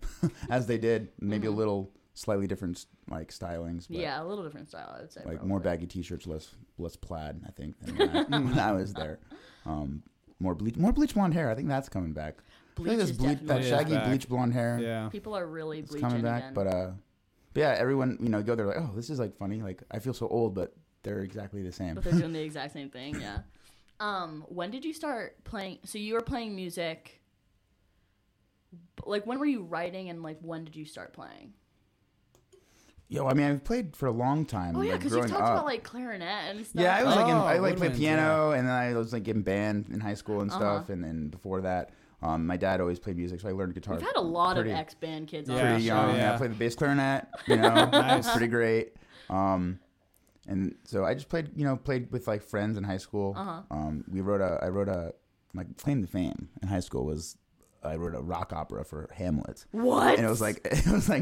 as they did. Maybe a little slightly different like stylings. But yeah, a little different style. I would say like probably. More baggy t-shirts, less plaid. I think than when I was there. More bleach blonde hair. I think that's coming back. Bleach is that shaggy bleach blonde hair. Yeah, people are really bleaching coming back. Again. But yeah, everyone go there like, oh, this is like funny. Like I feel so old, but they're exactly the same. But they're doing the exact same thing. Yeah. When did you start playing? So you were playing music. Like, when were you writing, and like, when did you start playing? Yo, I mean, I've played for a long time. Oh yeah, because you talked about like clarinet and stuff. Yeah, I was played piano, and then I was like in band in high school and stuff, and then before that, my dad always played music, so I learned guitar. We've had a lot of ex-band kids. Pretty young. Yeah, I played the bass clarinet. Nice. Pretty great. And so I just played with like friends in high school. I wrote a like claim to fame in high school was I wrote a rock opera for Hamlet. What? And it was like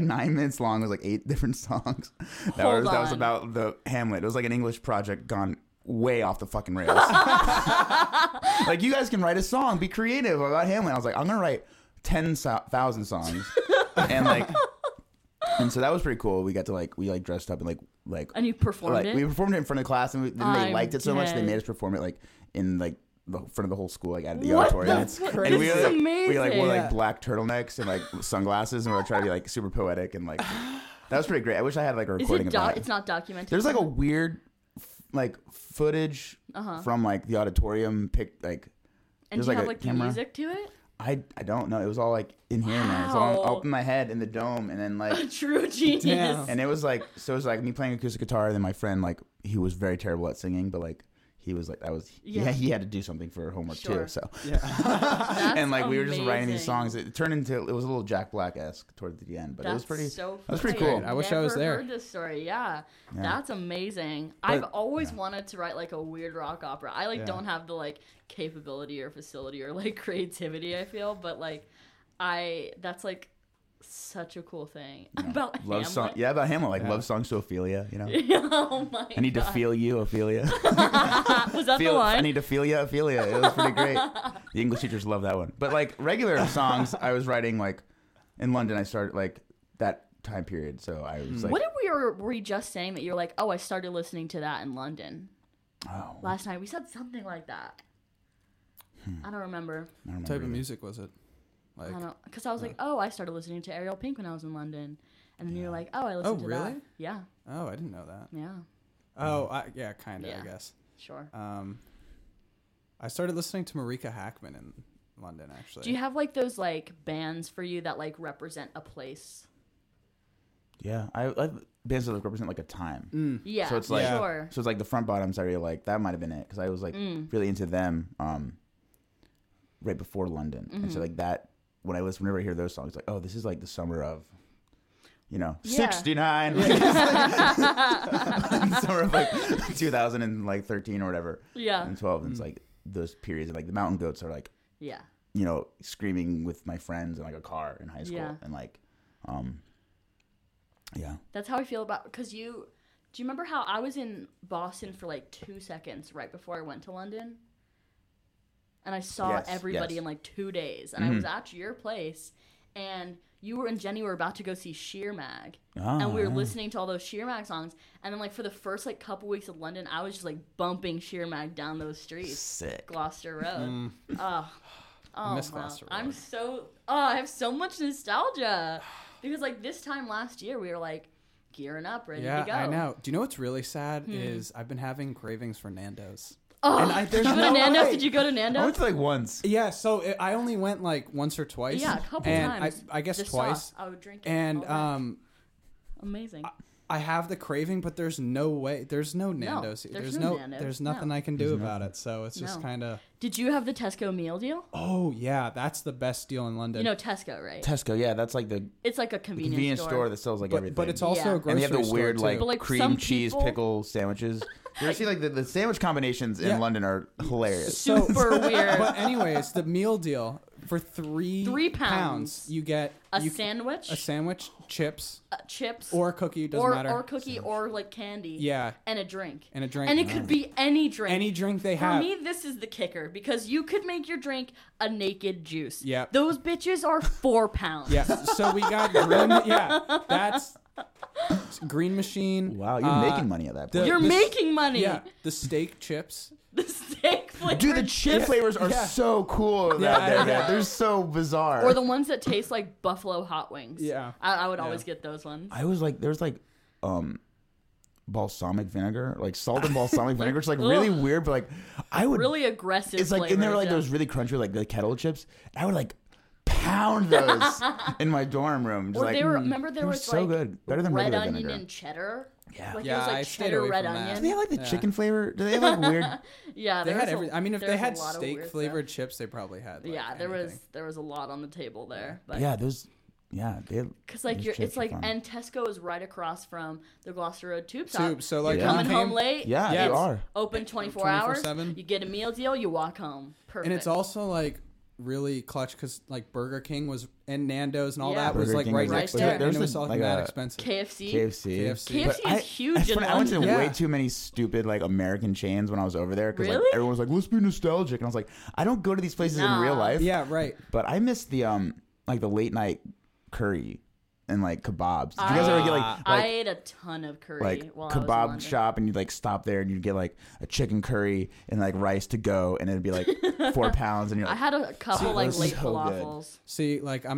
9 minutes long. It was like 8 different songs. That was about the Hamlet. It was like an English project gone way off the fucking rails. Like you guys can write a song, be creative about Hamlet. I was like, I'm gonna write 10,000 songs, and like. And so that was pretty cool. We got to like we dressed up and like and you performed it. We performed it in front of class, and they liked it so much they made us perform it like in like the front of the whole school, like at the auditorium. And we were like, wore like black turtlenecks and like sunglasses, and we were trying to be like super poetic and like that was pretty great. I wish I had like a recording of that. It's not documented. There's like a weird like footage from like the auditorium picked like. And do you have like the music to it? I don't know. It was all like in here, man. It's all up in my head in the dome, and then like a true genius. Damn. And it was like so. It was like me playing acoustic guitar, and then my friend like he was very terrible at singing, but like he was like that was he had to do something for homework too. So and like we were just writing these songs. It turned into it was a little Jack Black esque toward the end, but it was pretty cool. I wish I was there. Heard this story, yeah. That's amazing. But, I've always wanted to write like a weird rock opera. I don't have the like. Capability or facility or like creativity I feel, but like that's like such a cool thing about love Hamlet. Song. Yeah, about Hamlet. Like love songs to Ophelia, you know? Oh my God. I need to feel you, Ophelia. Was that the line? I need to feel you, Ophelia. It was pretty great. The English teachers love that one. But like regular songs, I was writing like in London, I started like that time period. So I was like, were you just saying that you're like, oh, I started listening to that in London. Oh. Last night we said something like that. I don't remember. What type of music was it? Like, I don't, because I was like, oh, I started listening to Ariel Pink when I was in London, and then you're like, oh, I listened to that. Oh, really? Yeah. Oh, I didn't know that. Yeah. Oh, yeah, kind of. Yeah. I guess. Sure. I started listening to Marika Hackman in London, actually. Do you have like those like bands for you that like represent a place? Yeah, I bands that like represent like a time. Yeah. So it's like, so it's like the Front Bottoms. I really like that. Might have been it because I was like really into them. Right before London, and so like that. When I listen, whenever I hear those songs, like, oh, this is like the summer of, you know, 69, summer of like 2013 or whatever, and 12, and it's like those periods, and like the Mountain Goats are like, you know, screaming with my friends in like a car in high school, and like, That's how I feel about because do you remember how I was in Boston for like 2 seconds right before I went to London? And I saw everybody in like 2 days. And I was at your place. And you were and Jenny were about to go see Sheer Mag. Oh, and we were listening to all those Sheer Mag songs. And then like for the first like couple weeks of London, I was just like bumping Sheer Mag down those streets. Sick. Gloucester Road. I miss Gloucester Road. I'm so... Oh, I have so much nostalgia. Because like this time last year, we were like gearing up, ready to go. Yeah, I know. Do you know what's really sad is I've been having cravings for Nando's. Oh, and did you go to Nando's? I went to like once. Yeah, so I only went like once or twice. Yeah, a couple times. I guess just twice. Sauce. I would drink it. And amazing. I have the craving, but there's no way. There's no Nando's. No, there's no Nando's. There's nothing I can do about it. So it's just kind of. Did you have the Tesco meal deal? Oh yeah, that's the best deal in London. You know Tesco, right? Tesco, yeah, that's like the. It's like a convenience store that sells like everything. But it's also a grocery store. And they have the weird like cream cheese pickle sandwiches. You ever see like the sandwich combinations in London are hilarious. Super weird. But anyways, the meal deal for three pounds you get a sandwich, chips, or a cookie. Doesn't matter. Or cookie, sandwich. Or like candy. Yeah. And a drink. And it could be any drink. Any drink they have. For me, this is the kicker because you could make your drink a naked juice. Yeah. Those bitches are 4 pounds. Yeah. So we got that's. Green Machine. Wow, you're making money at that point. You're making money. Yeah, the steak chips. The steak flavors. Dude, the chip flavors are so cool. They're so bizarre. Or the ones that taste like buffalo hot wings. Yeah, I would always get those ones. I was like, there's like balsamic vinegar, like salt and balsamic vinegar. It's like really weird, but like I would really aggressive. It's like flavors, and they were like those really crunchy, like the kettle chips. I would like. Pound those in my dorm room. Just they were good, better than red onion vinegar. And cheddar. Yeah, like those, like, I stayed away from that. Do they have like the chicken flavor? Do they have like weird? They had everything. I mean, if they had steak flavored chips, they probably had. Like, there was a lot on the table there. But because like it's like, and Tesco is right across from the Gloucester Road Tube Stop. So like coming home late, you are open 24 hours. You get a meal deal, you walk home. Perfect. And it's also like. Really clutch because like Burger King was and Nando's and all that was like right next to it. And it was all like that expensive. KFC is huge in London. I went to way too many stupid like American chains when I was over there because like everyone was like, let's be nostalgic, and I was like, I don't go to these places in real life. Yeah, right. But I miss the like the late night curry. And like kebabs. Did you guys ever get like I ate a ton of curry. Like while kebab I was in shop, and you'd like stop there and you'd get like a chicken curry and like rice to go, and it'd be like 4 pounds. And you're like, I had a couple like late falafels. See, like I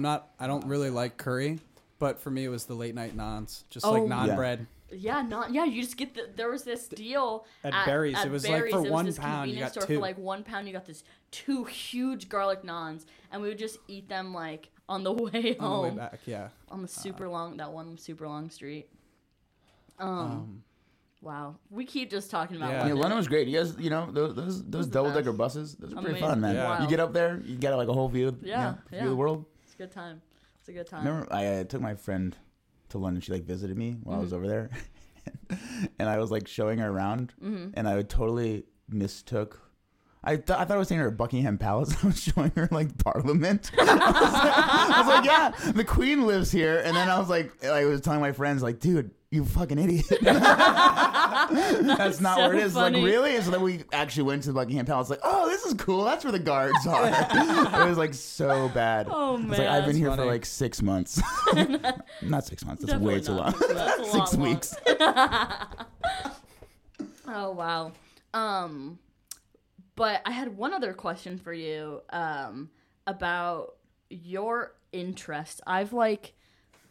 don't really like curry, but for me it was the late night naans, just like naan bread. Yeah, you just get there was this deal at Berry's. It was Berry's, like for 1 pound. You got two. For like 1 pound, you got this two huge garlic naans, and we would just eat them like on the way home. On the way back, yeah. On the super long, that one super long street. Wow, we keep just talking about London. Yeah, London was great. You guys, you know those double decker buses. Those are pretty fun, man. Yeah. You get up there, you got like a whole view. View of the world. It's a good time. Remember, I took my friend to London. She like visited me while I was over there, and I was like showing her around, and I would totally mistook. I thought I was taking her to Buckingham Palace. I was showing her like Parliament. I was like, yeah, the Queen lives here. And then I was like, I was telling my friends, like, dude, you fucking idiot. That's not so where it is. Funny. Like, really? And so then we actually went to Buckingham Palace. Like, oh, this is cool. That's where the guards are. It was like so bad. Oh man, like, I've been here for like 6 months. Not 6 months. That's definitely way too long. That's 6 weeks. Oh wow. But I had one other question for you about your interest. I've like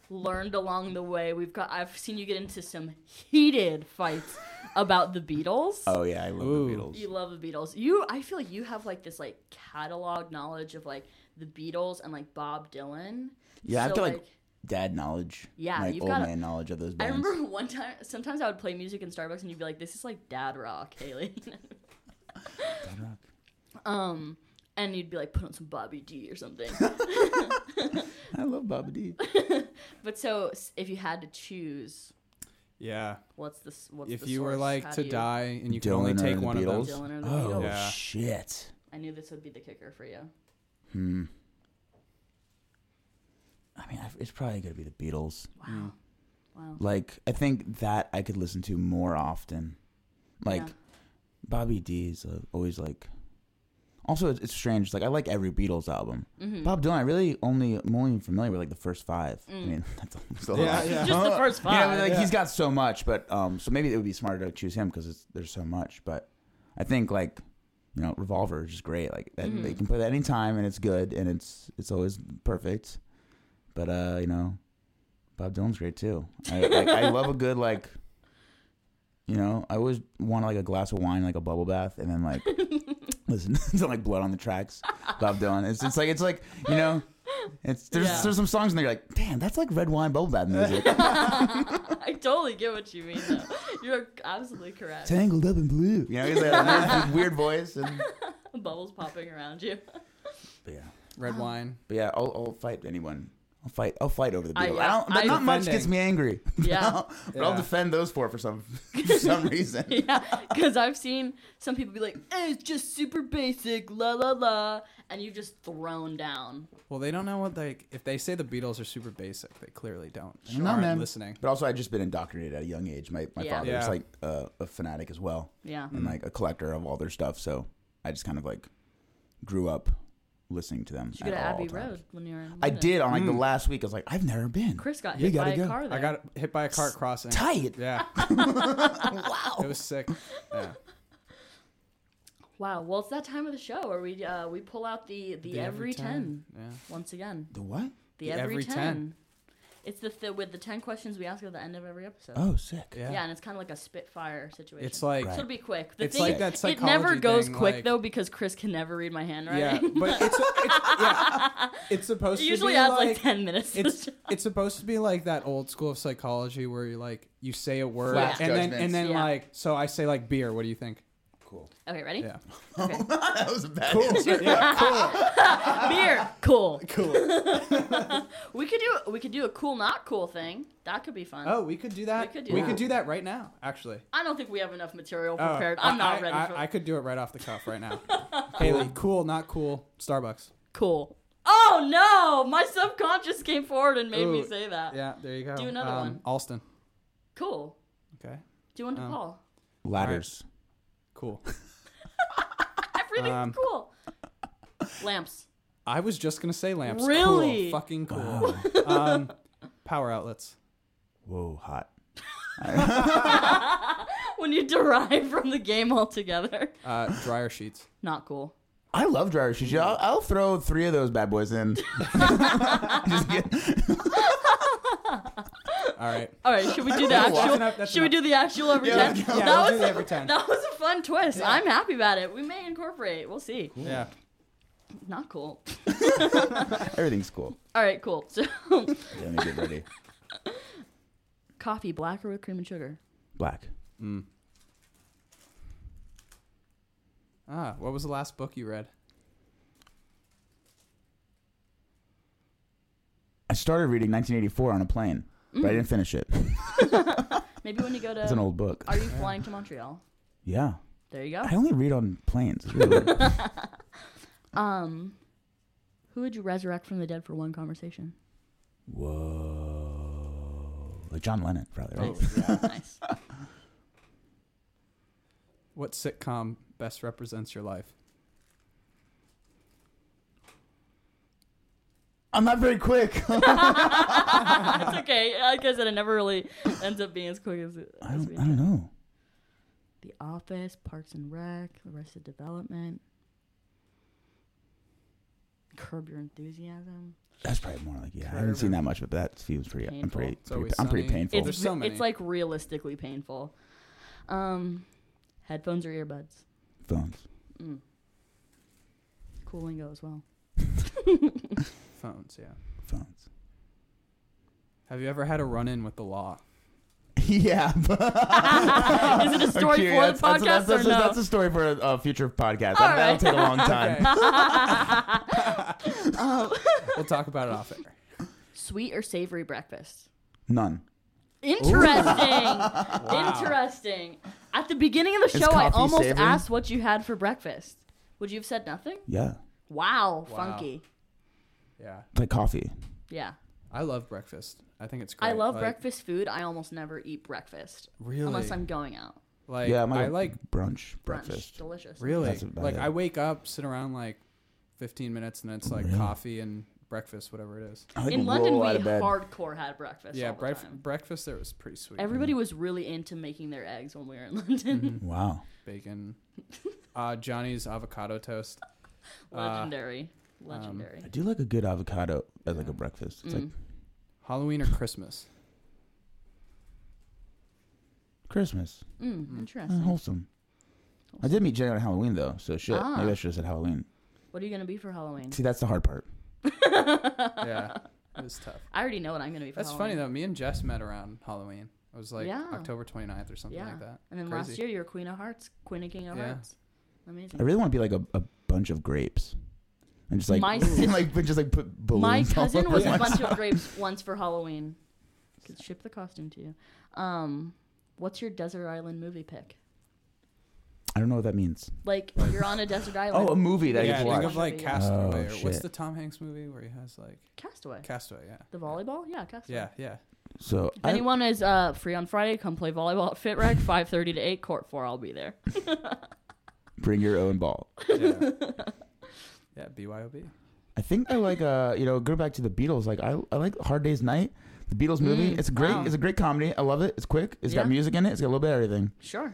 learned along the way. I've seen you get into some heated fights about the Beatles. Oh yeah, I love the Beatles. You love the Beatles. I feel like you have like this like catalog knowledge of like the Beatles and like Bob Dylan. Yeah, so, I have to like dad knowledge. Yeah, like you've got old man knowledge of those bands. I remember one time, sometimes I would play music in Starbucks and you'd be like, "This is like dad rock, Haley." Dad rock. And you'd be like, "Put on some Bobby D or something." I love Bobby D. But so, if you had to choose, yeah, what's the you were like to die and you could only take one of those, Dylan or the Beatles? Oh yeah. Shit! I knew this would be the kicker for you. I mean, it's probably gonna be the Beatles. Wow. Like, I think that I could listen to more often. Like, yeah. Bobby D is always like. Also, it's strange. Like, I like every Beatles album. Mm-hmm. Bob Dylan, I'm only familiar with like the first five. I mean, that's so just the first five. Yeah, I mean, like he's got so much, but so maybe it would be smarter to choose him because there's so much. But I think like, you know, Revolver is just great. Like that, they can play that anytime and it's good and it's always perfect. But you know, Bob Dylan's great too. I love a good like. You know, I always want like a glass of wine, like a bubble bath, and then like listen to like Blood on the Tracks, Bob Dylan. It's like you know, there's some songs in there you're like, damn, that's like red wine bubble bath music. I totally get what you mean though. You're absolutely correct. Tangled up in blue. You know, he's like a weird voice and bubbles popping around you. But yeah, red wine. But yeah, I'll fight anyone. I'll fight over the Beatles. But not much gets me angry. Yeah. I'll defend those four for some reason. Yeah, because I've seen some people be like, it's just super basic, la la la, and you've just thrown down. Well, they don't know if they say the Beatles are super basic, they clearly don't. I'm not listening. But also, I've just been indoctrinated at a young age. My father was like a fanatic as well. Yeah. And like a collector of all their stuff. So I just kind of like grew up listening to them. Did you go to Abbey Road when you were in London? I did on like the last week. I was like, I've never been. Chris got hit by a car there. I got hit by a car crossing. Tight. Yeah. Wow. It was sick. Yeah. Wow. Well, it's that time of the show where we pull out the every 10. Yeah. Once again. The what? The every 10. It's with the 10 questions we ask at the end of every episode. Oh, sick. Yeah, and it's kind of like a spitfire situation. It's like... Right. So it'll be quick. It never goes quick, like, though, because Chris can never read my handwriting. Yeah, but it's supposed to be like... It usually adds like 10 minutes. It's supposed to be like that old school of psychology where you're like, you say a word, and then like... So I say like beer, what do you think? Cool. Okay, ready? Yeah. Okay. That was a bad answer. Yeah, cool. Beer. Cool. Cool. We could do a cool not cool thing. That could be fun. Oh, we could do that. We could do that right now, actually. I don't think we have enough material prepared. I'm not ready for it. I could do it right off the cuff right now. Haley, cool, not cool, Starbucks. Cool. Oh no! My subconscious came forward and made me say that. Yeah, there you go. Do another one. Allston. Cool. Okay. Do one to Paul. Ladders. Cool. Everything's cool. Lamps. I was just going to say lamps. Really? Cool. Fucking cool. Wow. Power outlets. Whoa, hot. When you derive from the game altogether. Dryer sheets. Not cool. I love dryer sheets. Yeah. I'll throw 3 of those bad boys in. Just kidding. All right. Should we do the actual? Should we do the actual every 10? Yeah, we'll do the every 10. That was a fun twist. Yeah. I'm happy about it. We may incorporate. We'll see. Cool. Yeah. Not cool. Everything's cool. All right. Cool. So. Let me get ready. Coffee, black or with cream and sugar? Black. What was the last book you read? I started reading 1984 on a plane. But I didn't finish it. Maybe when you go to... It's an old book. Are you flying to Montreal? Yeah. There you go. I only read on planes. It's really weird. Who would you resurrect from the dead for one conversation? Whoa. Like John Lennon, probably, right? Nice. Yeah. Nice. What sitcom best represents your life? I'm not very quick. It's okay. I guess it never really ends up being as quick as it. I don't know. The Office, Parks and Rec, Arrested Development, Curb Your Enthusiasm. That's probably more like, yeah. Curb. I haven't seen that much, but that feels pretty. Painful. I'm pretty painful. There's so many. It's like realistically painful. Headphones or earbuds? Phones. Mm. Cool lingo as well. Phones, yeah. Phones. Have you ever had a run-in with the law? Yeah. Is it a story for the podcast? That's a story for a future podcast. That'll take a long time. We'll talk about it off air. Sweet or savory breakfast? None. Interesting. Wow. Interesting. At the beginning of the show, I almost asked what you had for breakfast. Would you have said nothing? Yeah. Wow. Funky. Yeah. Like coffee. Yeah. I love breakfast. I think it's great. I love breakfast food. I almost never eat breakfast. Really? Unless I'm going out. Like, yeah, I like brunch. Breakfast. Delicious. Really? Like, I wake up, sit around like 15 minutes, and it's like coffee and breakfast, whatever it is. In London, we hardcore had breakfast. Yeah, breakfast there was pretty sweet. Everybody was really into making their eggs when we were in London. Mm-hmm. Wow. Bacon. Johnny's avocado toast. Legendary. I do like a good avocado as like a breakfast. It's like Halloween or Christmas. Christmas. Interesting. Wholesome. I did meet Jenny on Halloween though, so shit. Maybe I should have said Halloween. What are you gonna be for Halloween? See, that's the hard part. Yeah, it was tough. I already know what I'm gonna be for. That's Halloween. Funny though. Me and Jess met around Halloween. It was like October 29th or something like that. And then Crazy. Last year you were Queen of Hearts, Queen and King of Hearts. Amazing. I really want to be like a bunch of grapes. And just like, put balloons. My cousin was a bunch of grapes once for Halloween. Could ship the costume to you. What's your desert island movie pick? I don't know what that means. Like you're on a desert island. Oh, a movie that you watch. Think of like Castaway. Or what's the Tom Hanks movie where he has like Castaway? Castaway, yeah. The volleyball, yeah, Castaway. Yeah. So if anyone is free on Friday, come play volleyball at Fit Rec, 5:30 to 8, court 4. I'll be there. Bring your own ball. Yeah. Yeah, BYOB. I think I like, go back to the Beatles. Like, I like Hard Day's Night, the Beatles movie. It's great. Wow. It's a great comedy. I love it. It's quick. It's got music in it. It's got a little bit of everything. Sure.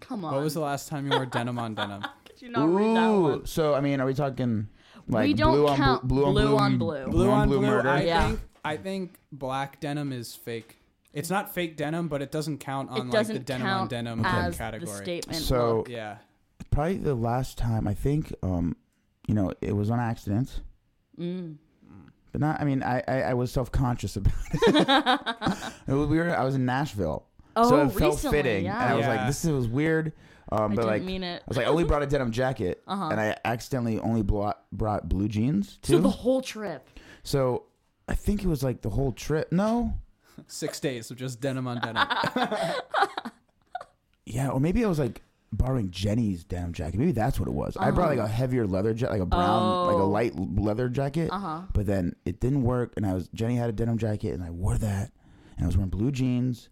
Come on. What was the last time you wore denim on denim? Could you not read that one? So, I mean, are we talking like we don't count blue on blue? Blue on blue murder. I think black denim is fake. It's not fake denim, but it doesn't count on like the denim on denim as category. The statement so look. Yeah, probably the last time I think, it was on accident, but not. I mean, I was self-conscious about it. I was in Nashville, so it felt fitting, and I was like, this was weird. But I didn't mean it. I was like, I only brought a denim jacket, and I accidentally only brought blue jeans too. So the whole trip. So I think it was like the whole trip. No. 6 days of just denim on denim. Yeah, or maybe I was like borrowing Jenny's denim jacket. Maybe that's what it was. I brought like a heavier leather jacket, like a brown, like a light leather jacket. But then it didn't work, and Jenny had a denim jacket, and I wore that, and I was wearing blue jeans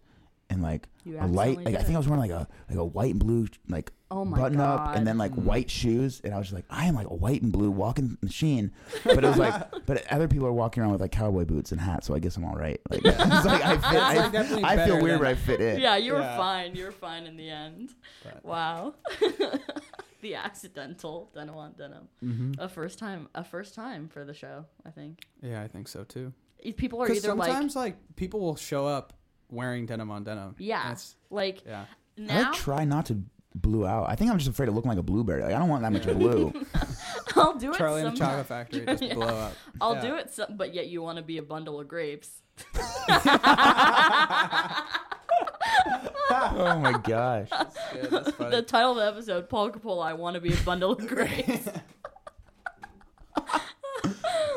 and like a light. Like, I think I was wearing like a white and blue like button up, and then like white shoes, and I was just like, I am like a white and blue walking machine. But it was like, but other people are walking around with like cowboy boots and hats, so I guess I'm all right. Like, it's like I feel weird, but I fit in. Yeah, you were fine. You were fine in the end. But. Wow, the accidental denim on denim. Mm-hmm. A first time for the show, I think. Yeah, I think so too. People are either sometimes like people will show up wearing denim on denim. Yeah, like now. I try not to. Blue out. I think I'm just afraid of looking like a blueberry. Like, I don't want that much blue. I'll do it. Charlie and the Chocolate Factory just blow up. I'll do it, but yet you want to be a bundle of grapes. Oh my gosh! That's funny. The title of the episode: Paul Coppola. I want to be a bundle of grapes.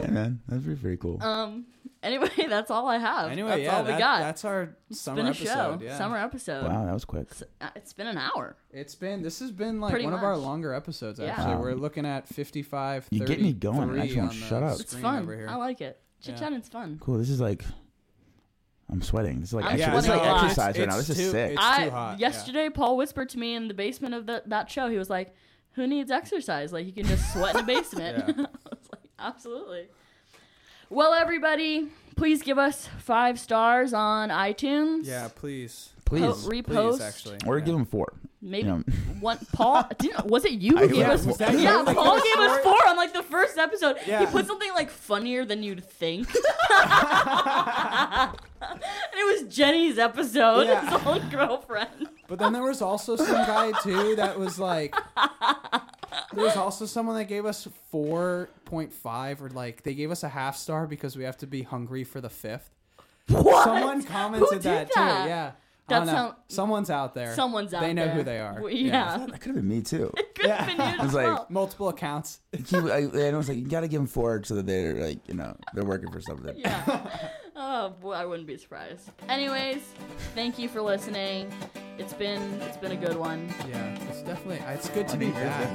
Yeah, man, that's pretty cool. Anyway, that's all I have. Anyway, that's all we got. That's our summer episode. Yeah. Summer episode. Wow, that was quick. It's been an hour. This has been like pretty one of our longer episodes, actually. Wow. We're looking at 55, 30. You get me going. I just want to shut up. It's fun. I like it. Chit-chatting's fun. Cool. This is like... I'm sweating. This is like exercise right now. This is sick. It's too hot. Yesterday, Paul whispered to me in the basement of that show. He was like, who needs exercise? Like, you can just sweat in a basement. I was like, absolutely. Well, everybody, please give us 5 stars on iTunes. Yeah, please. Repost. Please, actually. Or give them 4. Maybe. You know. Paul, was it you who gave us 4? Yeah, Paul gave us 4 on like the first episode. Yeah. He put something like funnier than you'd think. And it was Jenny's episode, his old girlfriend. But then there was also some guy, too, that was like... There was also someone that gave us 4.5, or like, they gave us a half star because we have to be hungry for the 5th. What? Someone commented that, too. Yeah. That someone's out there. They know who they are. Yeah. That could have been me, too. It could have been you, too. It's like multiple accounts. And I was like, you got to give them 4 so that they're like, you know, they're working for something. Yeah. Oh, boy, I wouldn't be surprised. Anyways, thank you for listening. It's been a good one. Yeah, it's definitely. It's good to be back.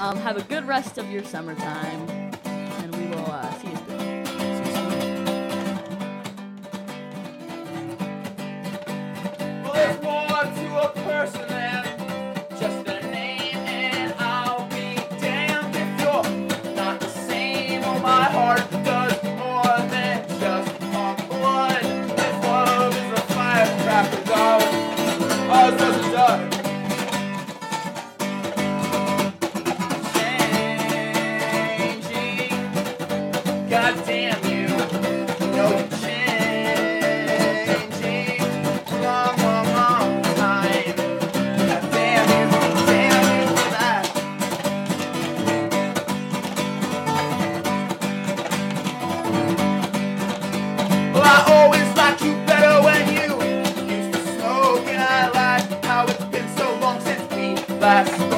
Have a good rest of your summertime, and we will see you soon. Well, there's more to a person than just their name, and I'll be damned if you're not the same. Oh, my heart does more than just our blood. This love is a firecracker, is all it does is us. Changing, goddamn you, no changing, long time. Goddamn you for that. Well, I always liked you better when you used to smoke, and I liked how it's been so long since we last spoke.